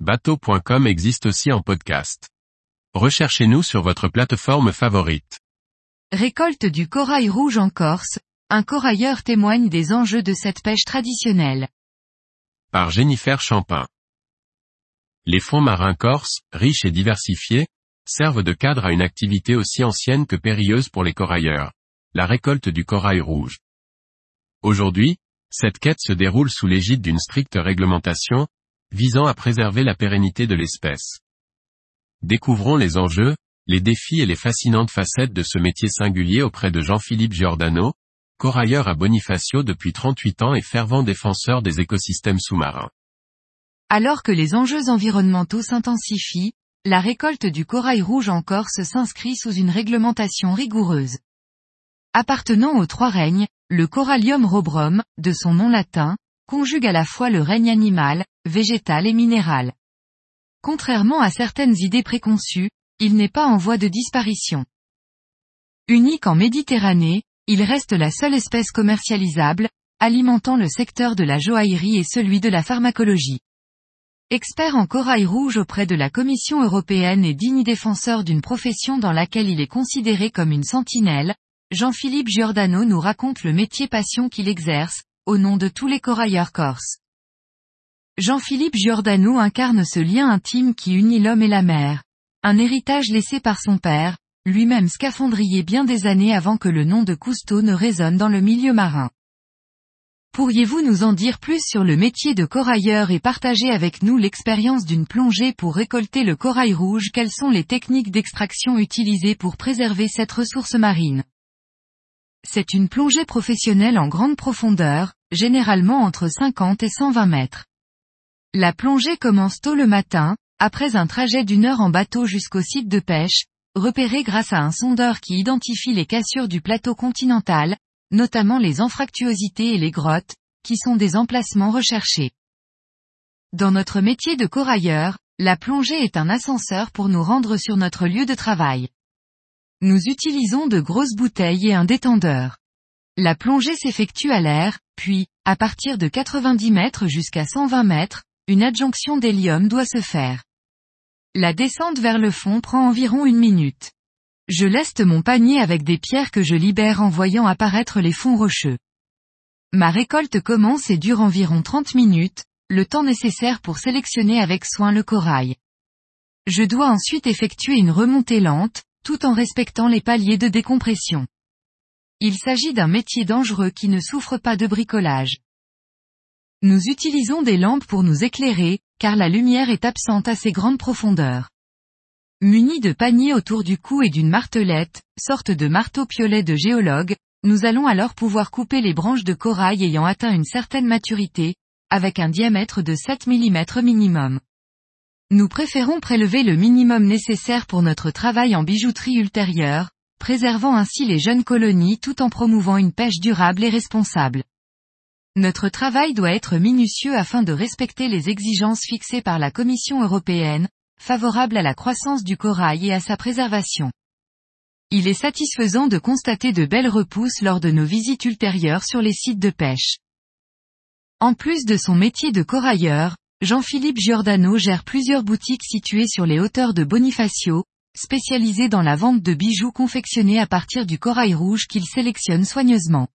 Bateau.com existe aussi en podcast. Recherchez-nous sur votre plateforme favorite. Récolte du corail rouge en Corse, un corailleur témoigne des enjeux de cette pêche traditionnelle. Par Jennifer Champin. Les fonds marins corses, riches et diversifiés, servent de cadre à une activité aussi ancienne que périlleuse pour les corailleurs, la récolte du corail rouge. Aujourd'hui, cette quête se déroule sous l'égide d'une stricte réglementation, visant à préserver la pérennité de l'espèce. Découvrons les enjeux, les défis et les fascinantes facettes de ce métier singulier auprès de Jean-Philippe Giordano, corailleur à Bonifacio depuis 38 ans et fervent défenseur des écosystèmes sous-marins. Alors que les enjeux environnementaux s'intensifient, la récolte du corail rouge en Corse s'inscrit sous une réglementation rigoureuse. Appartenant aux trois règnes, le Corallium rubrum, de son nom latin, conjugue à la fois le règne animal, végétal et minéral. Contrairement à certaines idées préconçues, il n'est pas en voie de disparition. Unique en Méditerranée, il reste la seule espèce commercialisable, alimentant le secteur de la joaillerie et celui de la pharmacologie. Expert en corail rouge auprès de la Commission européenne et digne défenseur d'une profession dans laquelle il est considéré comme une sentinelle, Jean-Philippe Giordano nous raconte le métier passion qu'il exerce, au nom de tous les corailleurs corses. Jean-Philippe Giordano incarne ce lien intime qui unit l'homme et la mer. Un héritage laissé par son père, lui-même scaphandrier bien des années avant que le nom de Cousteau ne résonne dans le milieu marin. Pourriez-vous nous en dire plus sur le métier de corailleur et partager avec nous l'expérience d'une plongée pour récolter le corail rouge? Quelles sont les techniques d'extraction utilisées pour préserver cette ressource marine? C'est une plongée professionnelle en grande profondeur, généralement entre 50 et 120 mètres. La plongée commence tôt le matin, après un trajet d'une heure en bateau jusqu'au site de pêche, repéré grâce à un sondeur qui identifie les cassures du plateau continental, notamment les anfractuosités et les grottes, qui sont des emplacements recherchés. Dans notre métier de corailleur, la plongée est un ascenseur pour nous rendre sur notre lieu de travail. Nous utilisons de grosses bouteilles et un détendeur. La plongée s'effectue à l'air, puis, à partir de 90 mètres jusqu'à 120 mètres, une adjonction d'hélium doit se faire. La descente vers le fond prend environ une minute. Je leste mon panier avec des pierres que je libère en voyant apparaître les fonds rocheux. Ma récolte commence et dure environ 30 minutes, le temps nécessaire pour sélectionner avec soin le corail. Je dois ensuite effectuer une remontée lente, tout en respectant les paliers de décompression. Il s'agit d'un métier dangereux qui ne souffre pas de bricolage. Nous utilisons des lampes pour nous éclairer, car la lumière est absente à ces grandes profondeurs. Munis de paniers autour du cou et d'une martelette, sorte de marteau-piolet de géologue, nous allons alors pouvoir couper les branches de corail ayant atteint une certaine maturité, avec un diamètre de 7 mm minimum. Nous préférons prélever le minimum nécessaire pour notre travail en bijouterie ultérieure, préservant ainsi les jeunes colonies tout en promouvant une pêche durable et responsable. Notre travail doit être minutieux afin de respecter les exigences fixées par la Commission européenne, favorable à la croissance du corail et à sa préservation. Il est satisfaisant de constater de belles repousses lors de nos visites ultérieures sur les sites de pêche. En plus de son métier de corailleur, Jean-Philippe Giordano gère plusieurs boutiques situées sur les hauteurs de Bonifacio, spécialisées dans la vente de bijoux confectionnés à partir du corail rouge qu'il sélectionne soigneusement.